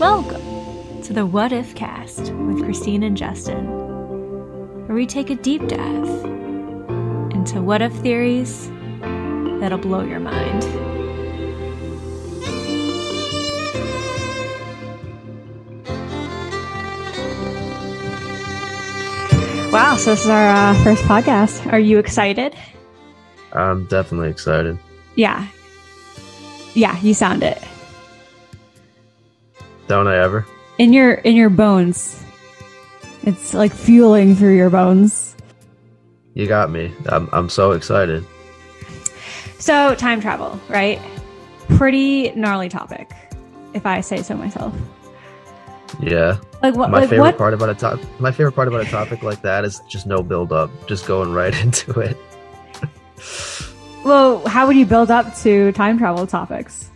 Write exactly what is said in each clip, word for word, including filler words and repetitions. Welcome to the What If Cast with Christine and Justin, where we take a deep dive into what if theories that'll blow your mind. Wow, so this is our uh, first podcast. Are you excited? I'm definitely excited. Yeah. Yeah, you sound it. Don't I ever? In your in your bones. It's like fueling through your bones. You got me. I'm I'm so excited. So, time travel, right? Pretty gnarly topic, if I say so myself. Yeah. Like what? My like favorite what? part about a topic. My favorite part about a topic like that is just no build up, just going right into it. Well, how would you build up to time travel topics?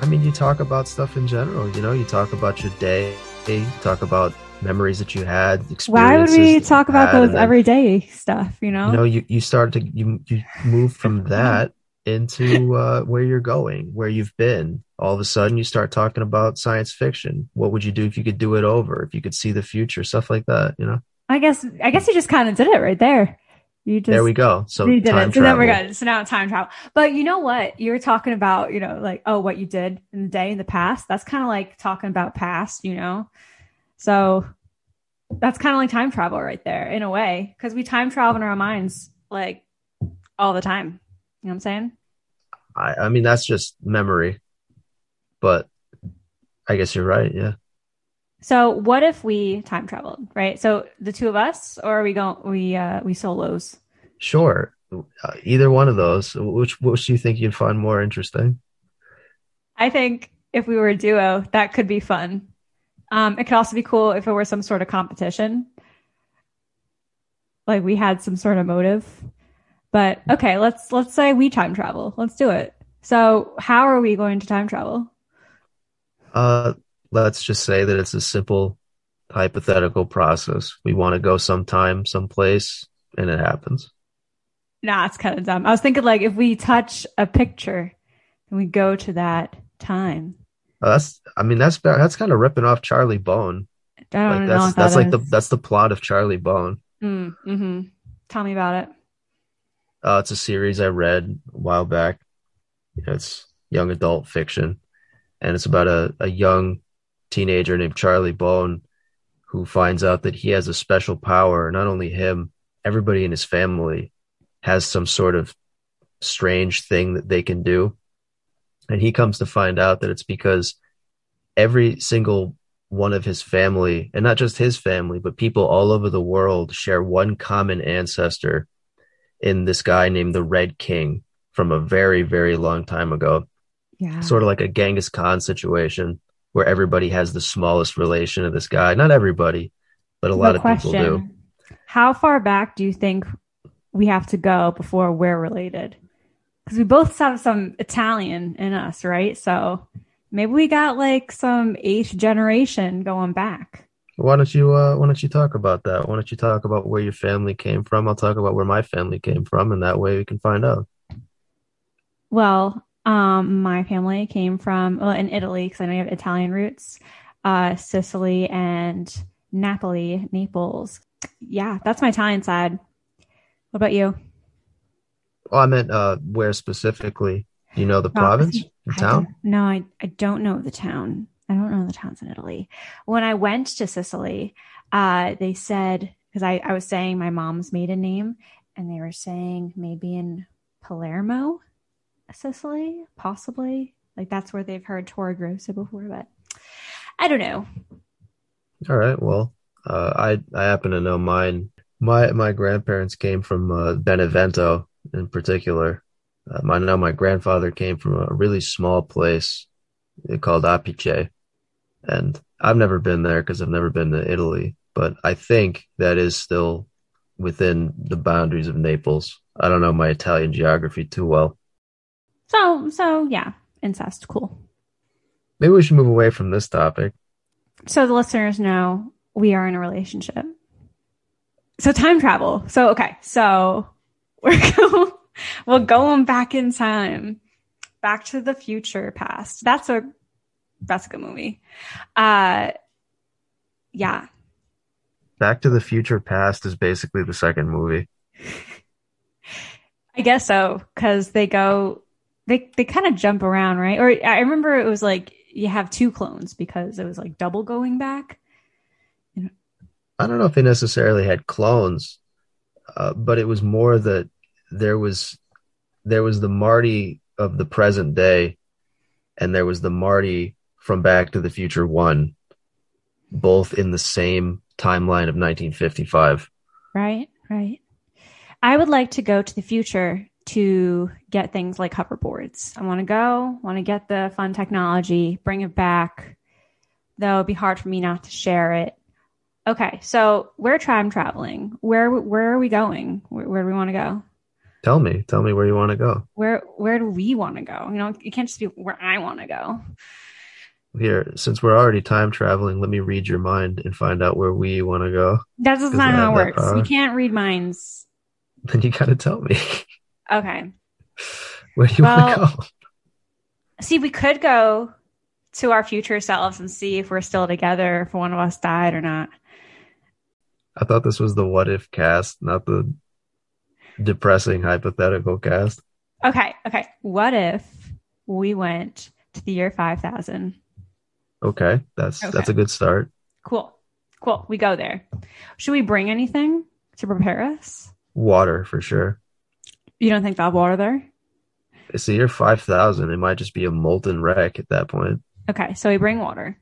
I mean, you talk about stuff in general. You know, you talk about your day, you talk about memories that you had, experiences. Why would we talk about those then, everyday stuff? You know, you know, you, you start to you you move from that into uh, where you're going, where you've been. All of a sudden, you start talking about science fiction. What would you do if you could do it over? If you could see the future, stuff like that. You know, I guess I guess you just kind of did it right there. You just, there we go. So you did time it. So now we're good. So now time travel. But you know what? You're talking about, you know, like, oh, what you did in the day in the past. That's kind of like talking about past, you know? So that's kind of like time travel right there in a way, because we time travel in our minds like all the time. You know what I'm saying? I, I mean, that's just memory, but I guess you're right. Yeah. So what if we time traveled, right? So the two of us, or are we going, we, uh, we solos? Sure. Uh, either one of those. Which, which do you think you'd find more interesting? I think if we were a duo, that could be fun. Um, it could also be cool if it were some sort of competition. Like we had some sort of motive, but okay, let's, let's say we time travel. Let's do it. So how are we going to time travel? Uh, Let's just say that it's a simple hypothetical process. We want to go sometime, someplace, and it happens. Nah, it's kind of dumb. I was thinking like if we touch a picture and we go to that time. Uh, that's, I mean, that's that's kind of ripping off Charlie Bone. I don't like, know that's, what that that's is. Like the that's the plot of Charlie Bone. Mm, mm-hmm. Tell me about it. Uh, it's a series I read a while back. You know, it's young adult fiction, and it's about a, a young teenager named Charlie Bone who finds out that he has a special power. Not only him, everybody in his family has some sort of strange thing that they can do, and he comes to find out that it's because every single one of his family, and not just his family, but people all over the world, share one common ancestor in this guy named the Red King from a very, very long time ago. Yeah, sort of like a Genghis Khan situation, where everybody has the smallest relation to this guy. Not everybody, but a lot no of question. people do. How far back do you think we have to go before we're related? Because we both have some Italian in us, right? So maybe we got like some eighth generation going back. Why don't you, uh, why don't you talk about that? Why don't you talk about where your family came from? I'll talk about where my family came from, and that way we can find out. Well, Um, my family came from, well, in Italy, because I know you have Italian roots, uh, Sicily and Napoli, Naples. Yeah, that's my Italian side. What about you? Well, I meant uh, where specifically? Do you know the province, the town? No, I, I don't know the town. I don't know the towns in Italy. When I went to Sicily, uh, they said, because I, I was saying my mom's maiden name, and they were saying maybe in Palermo, Sicily, possibly, like that's where they've heard Toro Grosso before, but I don't know. All right, well, uh, I I happen to know mine. My my grandparents came from uh, Benevento in particular. Um, I know my grandfather came from a really small place called Apice, and I've never been there because I've never been to Italy, but I think that is still within the boundaries of Naples. I don't know my Italian geography too well. So, so yeah, incest, cool. Maybe we should move away from this topic. So the listeners know we are in a relationship. So time travel. So, okay. So we're going, we're going back in time, back to the future past. That's a That's a good movie. Uh, yeah. Back to the Future Past is basically the second movie. I guess so, because they go, they they kind of jump around, right? Or I remember it was like you have two clones because it was like double going back. I don't know if they necessarily had clones, uh, but it was more that there was there was the Marty of the present day, and there was the Marty from Back to the Future One, both in the same timeline of nineteen fifty-five. Right, right. I would like to go to the future to get things like hoverboards. I want to go, want to get the fun technology, bring it back, though it'd be hard for me not to share it. Okay, so we're time traveling. Where where are we going? Where, where do we want to go? Tell me. Tell me where you want to go. Where where do we want to go? You know, it can't just be where I want to go. Here, since we're already time traveling, let me read your mind and find out where we want to go. That's not how it works. Power. You can't read minds. Then you got to tell me. Okay. Where do you well, want to go? See, we could go to our future selves and see if we're still together, if one of us died or not. I thought this was the what if cast, not the depressing hypothetical cast. Okay. Okay. What if we went to the year five thousand? Okay. That's, okay. that's a good start. Cool. Cool. We go there. Should we bring anything to prepare us? Water for sure. You don't think they'll have water there? It's the year five thousand. It might just be a molten wreck at that point. Okay. So we bring water.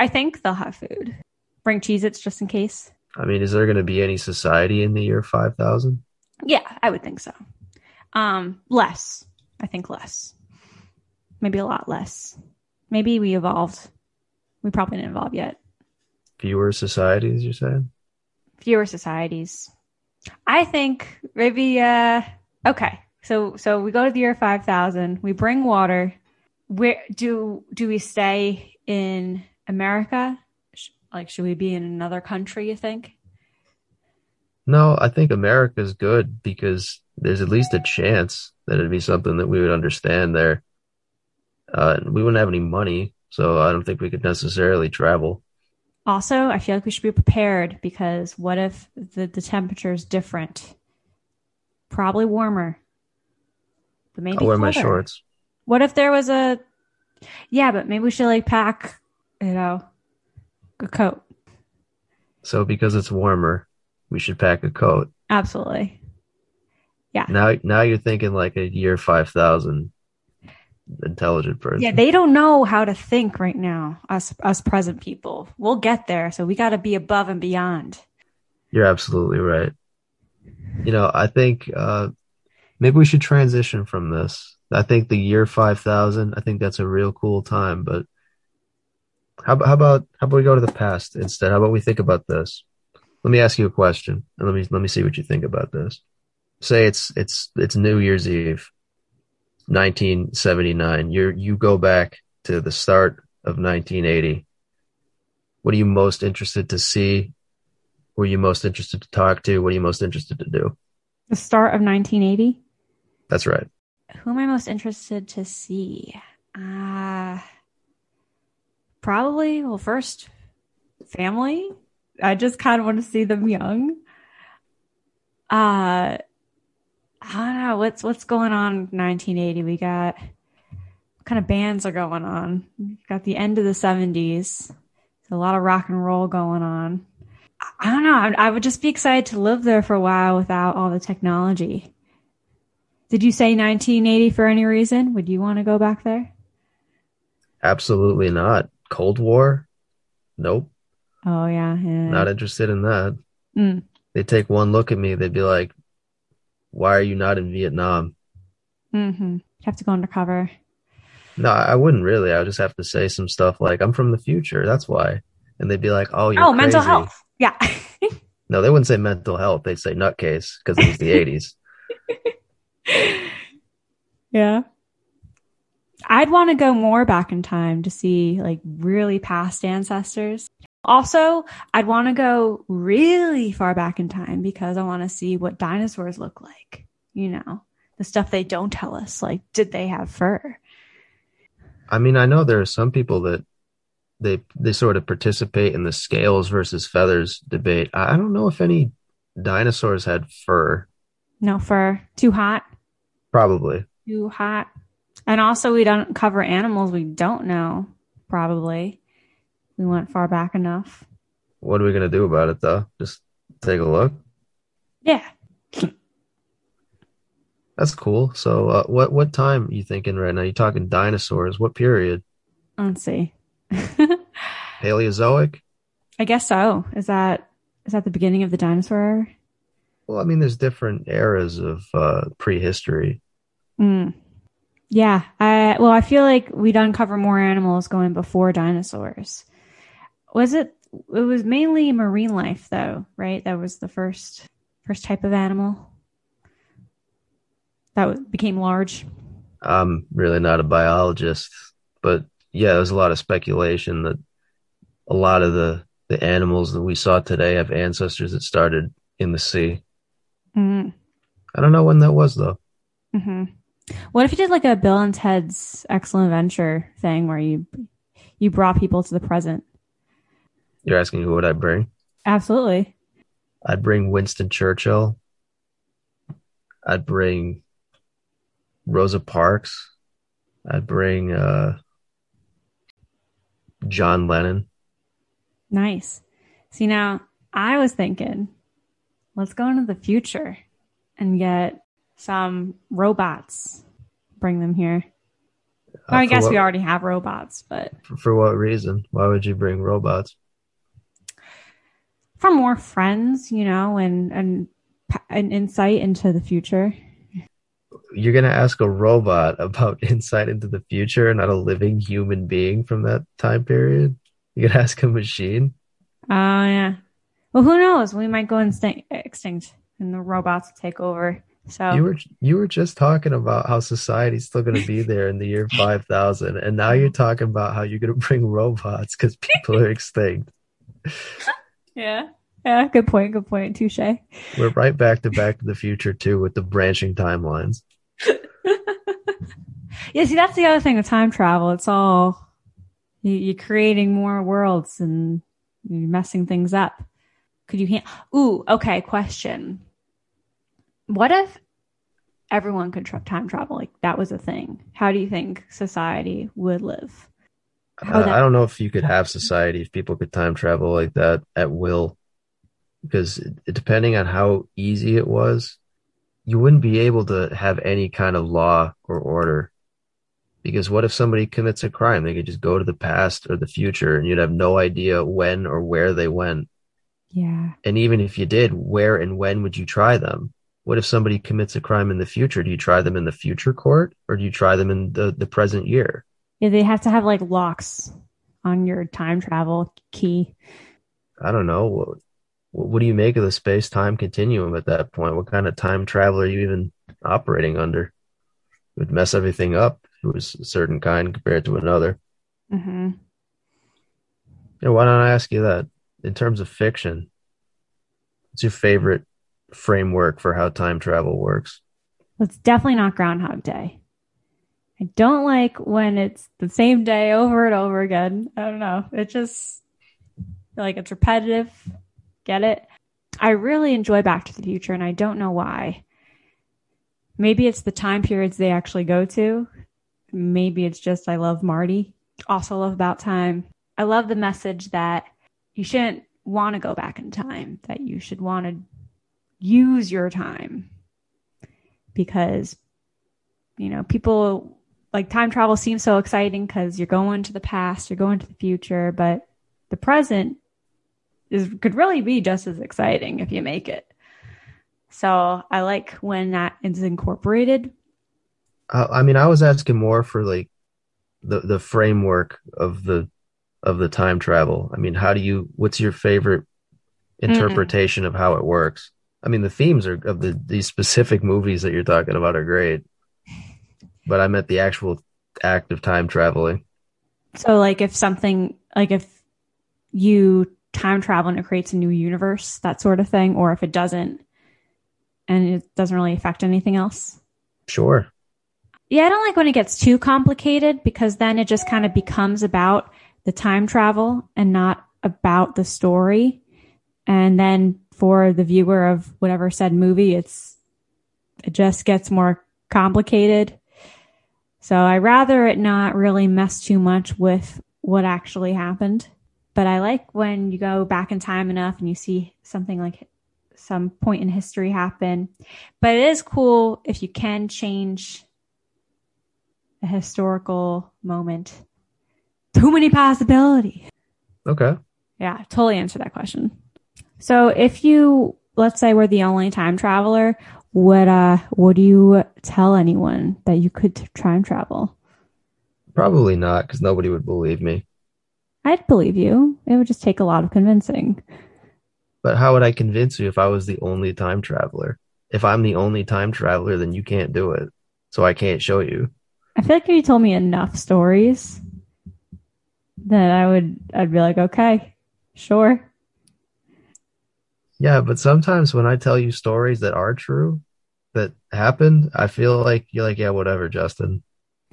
I think they'll have food. Bring Cheez-Its just in case. I mean, is there going to be any society in the year five thousand? Yeah, I would think so. Um, less. I think less. Maybe a lot less. Maybe we evolved. We probably didn't evolve yet. Fewer societies, you're saying? Fewer societies. I think maybe... Uh, okay, so so we go to the year five thousand. We bring water. Where do do we stay in America? Like, should we be in another country, you think? No, I think America's good because there's at least a chance that it'd be something that we would understand there. Uh, we wouldn't have any money, so I don't think we could necessarily travel. Also, I feel like we should be prepared because what if the, the temperature is different? Probably warmer. But maybe I'll wear colder. My shorts. What if there was a... Yeah, but maybe we should, like, pack, you know... a coat. So because it's warmer, we should pack a coat. Absolutely. Yeah. Now now you're thinking like a year five thousand intelligent person. Yeah, they don't know how to think right now, us us present people. We'll get there, so we got to be above and beyond. You're absolutely right. You know, I think uh, maybe we should transition from this. I think the year five thousand, I think that's a real cool time, but How, how about how about we go to the past instead? How about we think about this? Let me ask you a question, and let me let me see what you think about this. Say it's it's it's New Year's Eve, nineteen seventy-nine. You you go back to the start of nineteen eighty. What are you most interested to see? Who are you most interested to talk to? What are you most interested to do? The start of nineteen eighty. That's right. Who am I most interested to see? Ah. Uh... Probably, well, first, family. I just kind of want to see them young. Uh, I don't know. What's, what's going on in nineteen eighty? We got, what kind of bands are going on? We got the end of the seventies. There's a lot of rock and roll going on. I, I don't know. I, I would just be excited to live there for a while without all the technology. Did you say nineteen eighty for any reason? Would you want to go back there? Absolutely not. Cold War? Nope. Oh, yeah. yeah. Not interested in that. Mm. They take one look at me. They'd be like, why are you not in Vietnam? Mm-hmm. You have to go undercover. No, I wouldn't really. I would just have to say some stuff like, I'm from the future. That's why. And they'd be like, oh, you're Oh, crazy. Mental health. Yeah. No, they wouldn't say mental health. They'd say nutcase because it was the eighties. Yeah. I'd want to go more back in time to see like really past ancestors. Also, I'd want to go really far back in time because I want to see what dinosaurs look like. You know, the stuff they don't tell us, like, did they have fur? I mean, I know there are some people that they they sort of participate in the scales versus feathers debate. I don't know if any dinosaurs had fur. No fur. Too hot? Probably. Too hot. And also, we don't cover animals we don't know, probably. We went far back enough. What are we going to do about it, though? Just take a look? Yeah. That's cool. So uh, what what time are you thinking right now? You're talking dinosaurs. What period? Let's see. Paleozoic? I guess so. Is that is that the beginning of the dinosaur era? Well, I mean, there's different eras of uh, prehistory. Mm. Yeah. I, well, I feel like we'd uncover more animals going before dinosaurs. Was it? It was mainly marine life, though, right? That was the first first type of animal that became large. I'm really not a biologist, but yeah, there's a lot of speculation that a lot of the, the animals that we saw today have ancestors that started in the sea. Mm. I don't know when that was, though. Mm-hmm. What if you did like a Bill and Ted's Excellent Adventure thing where you you brought people to the present? You're asking who would I bring? Absolutely. I'd bring Winston Churchill. I'd bring Rosa Parks. I'd bring uh, John Lennon. Nice. See, now I was thinking, let's go into the future and get some robots. Bring them here. Uh, well, I guess what, we already have robots, but... For, for what reason? Why would you bring robots? For more friends, you know, and and an insight into the future. You're going to ask a robot about insight into the future, not a living human being from that time period? You're going to ask a machine? Oh, uh, yeah. Well, who knows? We might go instinct, extinct and the robots will take over. So you were you were just talking about how society's still going to be there in the year five thousand, and now you're talking about how you're going to bring robots because people are extinct. Yeah. Yeah. Good point. Good point. Touche. We're right back to Back to the Future too, with the branching timelines. Yeah. See, that's the other thing with time travel. It's all you, you're creating more worlds and you're messing things up. Could you? Ha- Ooh. Okay. Question. What if everyone could tra- time travel? Like that was a thing. How do you think society would live? Uh, I don't know if you could have society if people could time travel like that at will, because it, depending on how easy it was, you wouldn't be able to have any kind of law or order. Because what if somebody commits a crime? They could just go to the past or the future and you'd have no idea when or where they went. Yeah. And even if you did, where and when would you try them? What if somebody commits a crime in the future? Do you try them in the future court or do you try them in the, the present year? Yeah, they have to have like locks on your time travel key. I don't know. What, what do you make of the space-time continuum at that point? What kind of time travel are you even operating under? It would mess everything up if it was a certain kind compared to another. Mm-hmm. Yeah, why don't I ask you that? In terms of fiction, what's your favorite framework for how time travel works? Well, it's definitely not Groundhog Day. I don't like when it's the same day over and over again. I don't know. It just, like, it's repetitive. Get it? I really enjoy Back to the Future, and I don't know why. Maybe it's the time periods they actually go to. Maybe it's just I love Marty. Also love About Time. I love the message that you shouldn't want to go back in time, that you should want to use your time because, you know, people... Like time travel seems so exciting because you're going to the past, you're going to the future, but the present is could really be just as exciting if you make it. So I like when that is incorporated. Uh, I mean, I was asking more for like the, the framework of the of the time travel. I mean, how do you? What's your favorite interpretation mm-hmm. of how it works? I mean, the themes are of the these specific movies that you're talking about are great. But I meant the actual act of time traveling. So like if something, like if you time travel and it creates a new universe, that sort of thing, or if it doesn't and it doesn't really affect anything else. Sure. Yeah, I don't like when it gets too complicated, because then it just kind of becomes about the time travel and not about the story. And then for the viewer of whatever said movie, it's it just gets more complicated. So I rather it not really mess too much with what actually happened. But I like when you go back in time enough and you see something like some point in history happen. But it is cool if you can change a historical moment. Too many possibilities. Okay. Yeah, totally answer that question. So if you, let's say we're the only time traveler, would, uh, would you tell anyone that you could time travel? Probably not, because nobody would believe me. I'd believe you. It would just take a lot of convincing. But how would I convince you if I was the only time traveler? If I'm the only time traveler, then you can't do it. So I can't show you. I feel like if you told me enough stories, then I would, I'd be like, okay, sure. Yeah, but sometimes when I tell you stories that are true, that happened, I feel like you're like, yeah, whatever, Justin.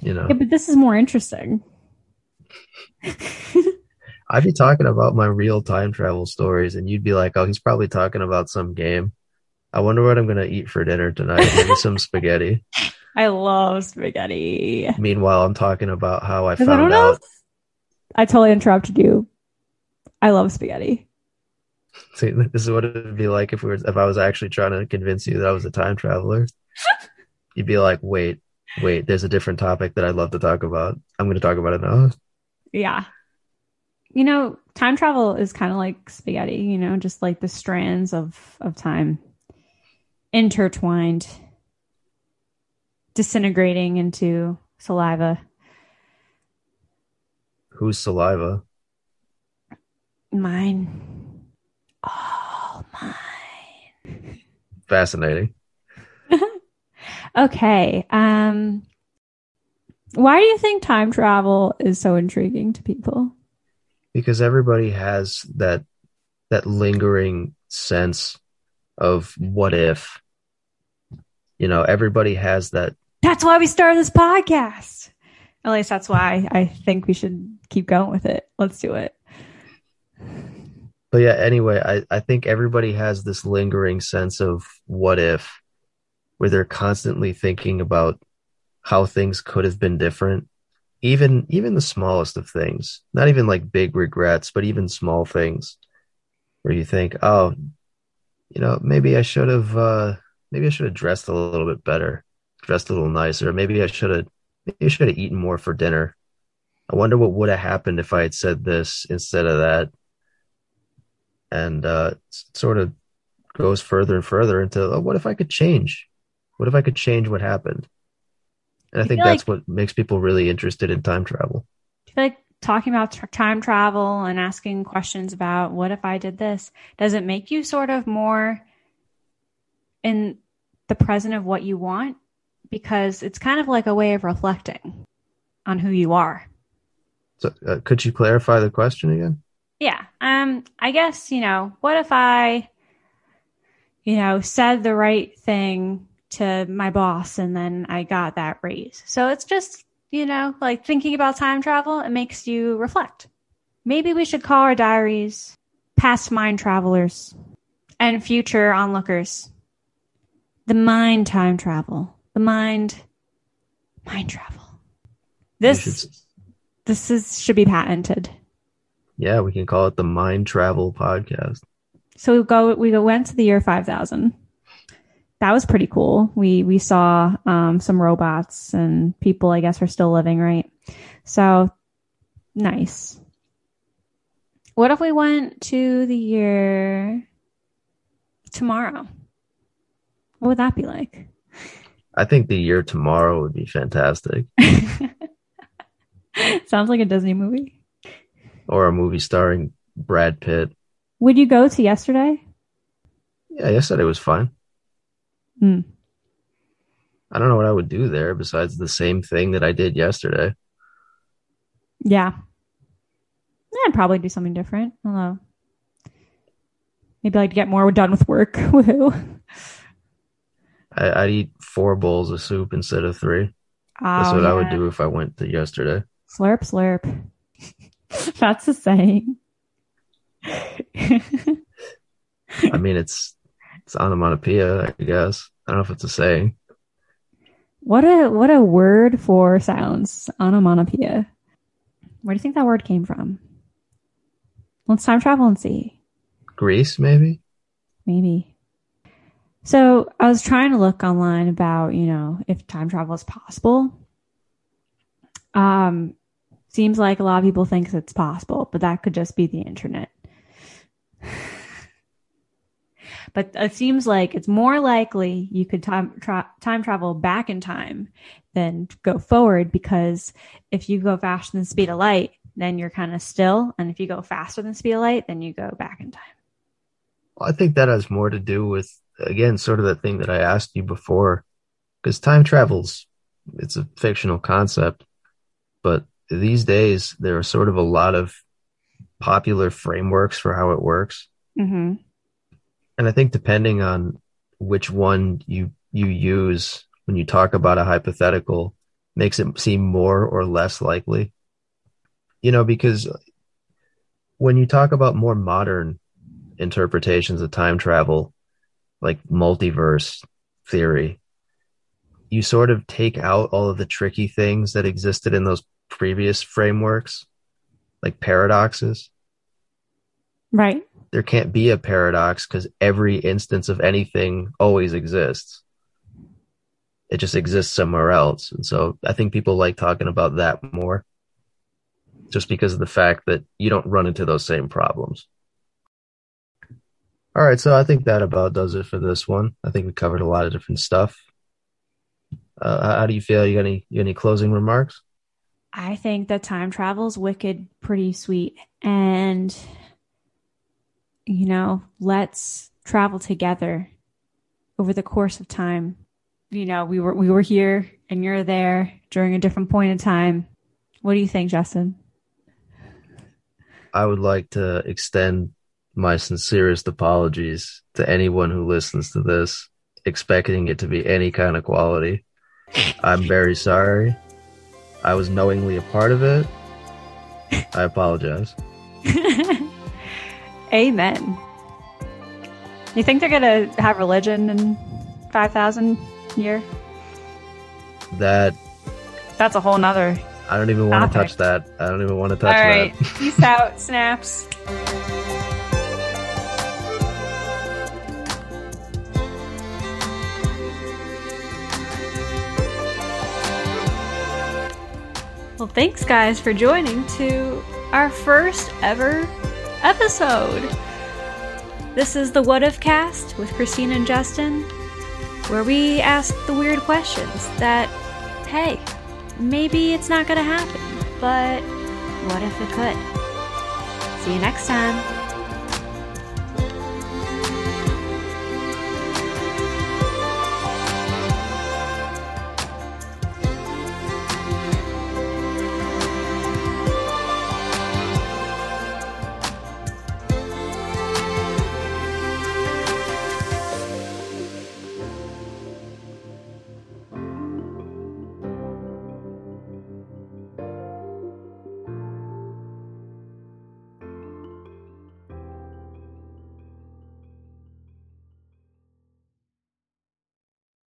You know. Yeah, but this is more interesting. I'd be talking about my real time travel stories, and you'd be like, oh, he's probably talking about some game. I wonder what I'm going to eat for dinner tonight. Maybe some spaghetti. I love spaghetti. Meanwhile, I'm talking about how I is found out. Else? I totally interrupted you. I love spaghetti. See, this is what it would be like if we were, if I was actually trying to convince you that I was a time traveler. You'd be like, wait, wait, there's a different topic that I'd love to talk about. I'm going to talk about it now. Yeah. You know, time travel is kind of like spaghetti, you know, just like the strands of, of time intertwined, disintegrating into saliva. Whose saliva? Mine. Oh, mine. Fascinating. Okay. Um, why do you think time travel is so intriguing to people? Because everybody has that that lingering sense of what if. You know, everybody has that. That's why we started this podcast. At least that's why I think we should keep going with it. Let's do it. But yeah, anyway, I, I think everybody has this lingering sense of what if, where they're constantly thinking about how things could have been different, even even the smallest of things, not even like big regrets, but even small things where you think, oh, you know, maybe I should have uh, maybe I should have dressed a little bit better, dressed a little nicer. Maybe I should have maybe I should have eaten more for dinner. I wonder what would have happened if I had said this instead of that. And uh, sort of goes further and further into, oh, what if I could change? What if I could change what happened? And I, I think that's like, what makes people really interested in time travel. I feel like talking about t- time travel and asking questions about what if I did this, does it make you sort of more in the present of what you want? Because it's kind of like a way of reflecting on who you are. So, uh, could you clarify the question again? Yeah. Um, I guess, you know, what if I, you know, said the right thing to my boss and then I got that raise. So it's just, you know, like thinking about time travel, it makes you reflect. Maybe we should call our diaries past mind travelers and future onlookers. The mind time travel. The mind mind travel. This should... this is should be patented. Yeah, we can call it the Mind Travel Podcast. So we go. We go went to the year five thousand. That was pretty cool. We we saw um, some robots and people, I guess, are still living, right? So, nice. What if we went to the year tomorrow? What would that be like? I think the year tomorrow would be fantastic. Sounds like a Disney movie. Or a movie starring Brad Pitt. Would you go to yesterday? Yeah, yesterday was fine. Mm. I don't know what I would do there besides the same thing that I did yesterday. Yeah. I'd probably do something different. Although, maybe I'd get more done with work. Woohoo. I, I'd eat four bowls of soup instead of three. That's oh, what yeah. I would do if I went to yesterday. Slurp, slurp. That's a saying. I mean, it's it's onomatopoeia, I guess. I don't know if it's a saying. What a what a word for sounds, onomatopoeia. Where do you think that word came from? Let's time travel and see. Greece, maybe? Maybe. So I was trying to look online about, you know, if time travel is possible. Um, seems like a lot of people think it's possible, but that could just be the internet. But it seems like it's more likely you could time, tra- time travel back in time than go forward, because if you go faster than the speed of light, then you're kind of still. And if you go faster than the speed of light, then you go back in time. Well, I think that has more to do with, again, sort of that thing that I asked you before, because time travel's, it's a fictional concept. But these days, there are sort of a lot of popular frameworks for how it works. Mm-hmm. And I think depending on which one you you use when you talk about a hypothetical makes it seem more or less likely. You know, because when you talk about more modern interpretations of time travel, like multiverse theory, you sort of take out all of the tricky things that existed in those previous frameworks, like paradoxes. Right. There can't be a paradox because every instance of anything always exists. It just exists somewhere else. And so I think people like talking about that more just because of the fact that you don't run into those same problems. All right. So I think that about does it for this one. I think we covered a lot of different stuff. Uh, how do you feel? You got any, you got any closing remarks? I think that time travel's wicked, pretty sweet. And you know, let's travel together over the course of time. You know, we were we were here and you're there during a different point in time. What do you think, Justin? I would like to extend my sincerest apologies to anyone who listens to this, expecting it to be any kind of quality. I'm very sorry. I was knowingly a part of it. I apologize. Amen. You think they're going to have religion in five thousand year? That. That's a whole nother. I don't even want to touch that. I don't even want to touch that. All right. That. Peace out, Snaps. Well, thanks, guys, for joining to our first ever episode. This is the What If Cast with Christine and Justin, where we ask the weird questions that, hey, maybe it's not going to happen, but what if it could? See you next time.